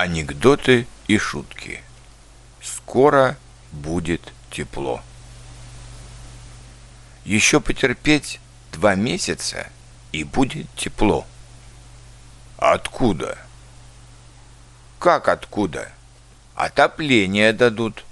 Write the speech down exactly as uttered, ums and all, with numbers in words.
Анекдоты и шутки. Скоро будет тепло. Еще потерпеть два месяца, и будет тепло. Откуда? Как откуда? Отопление дадут.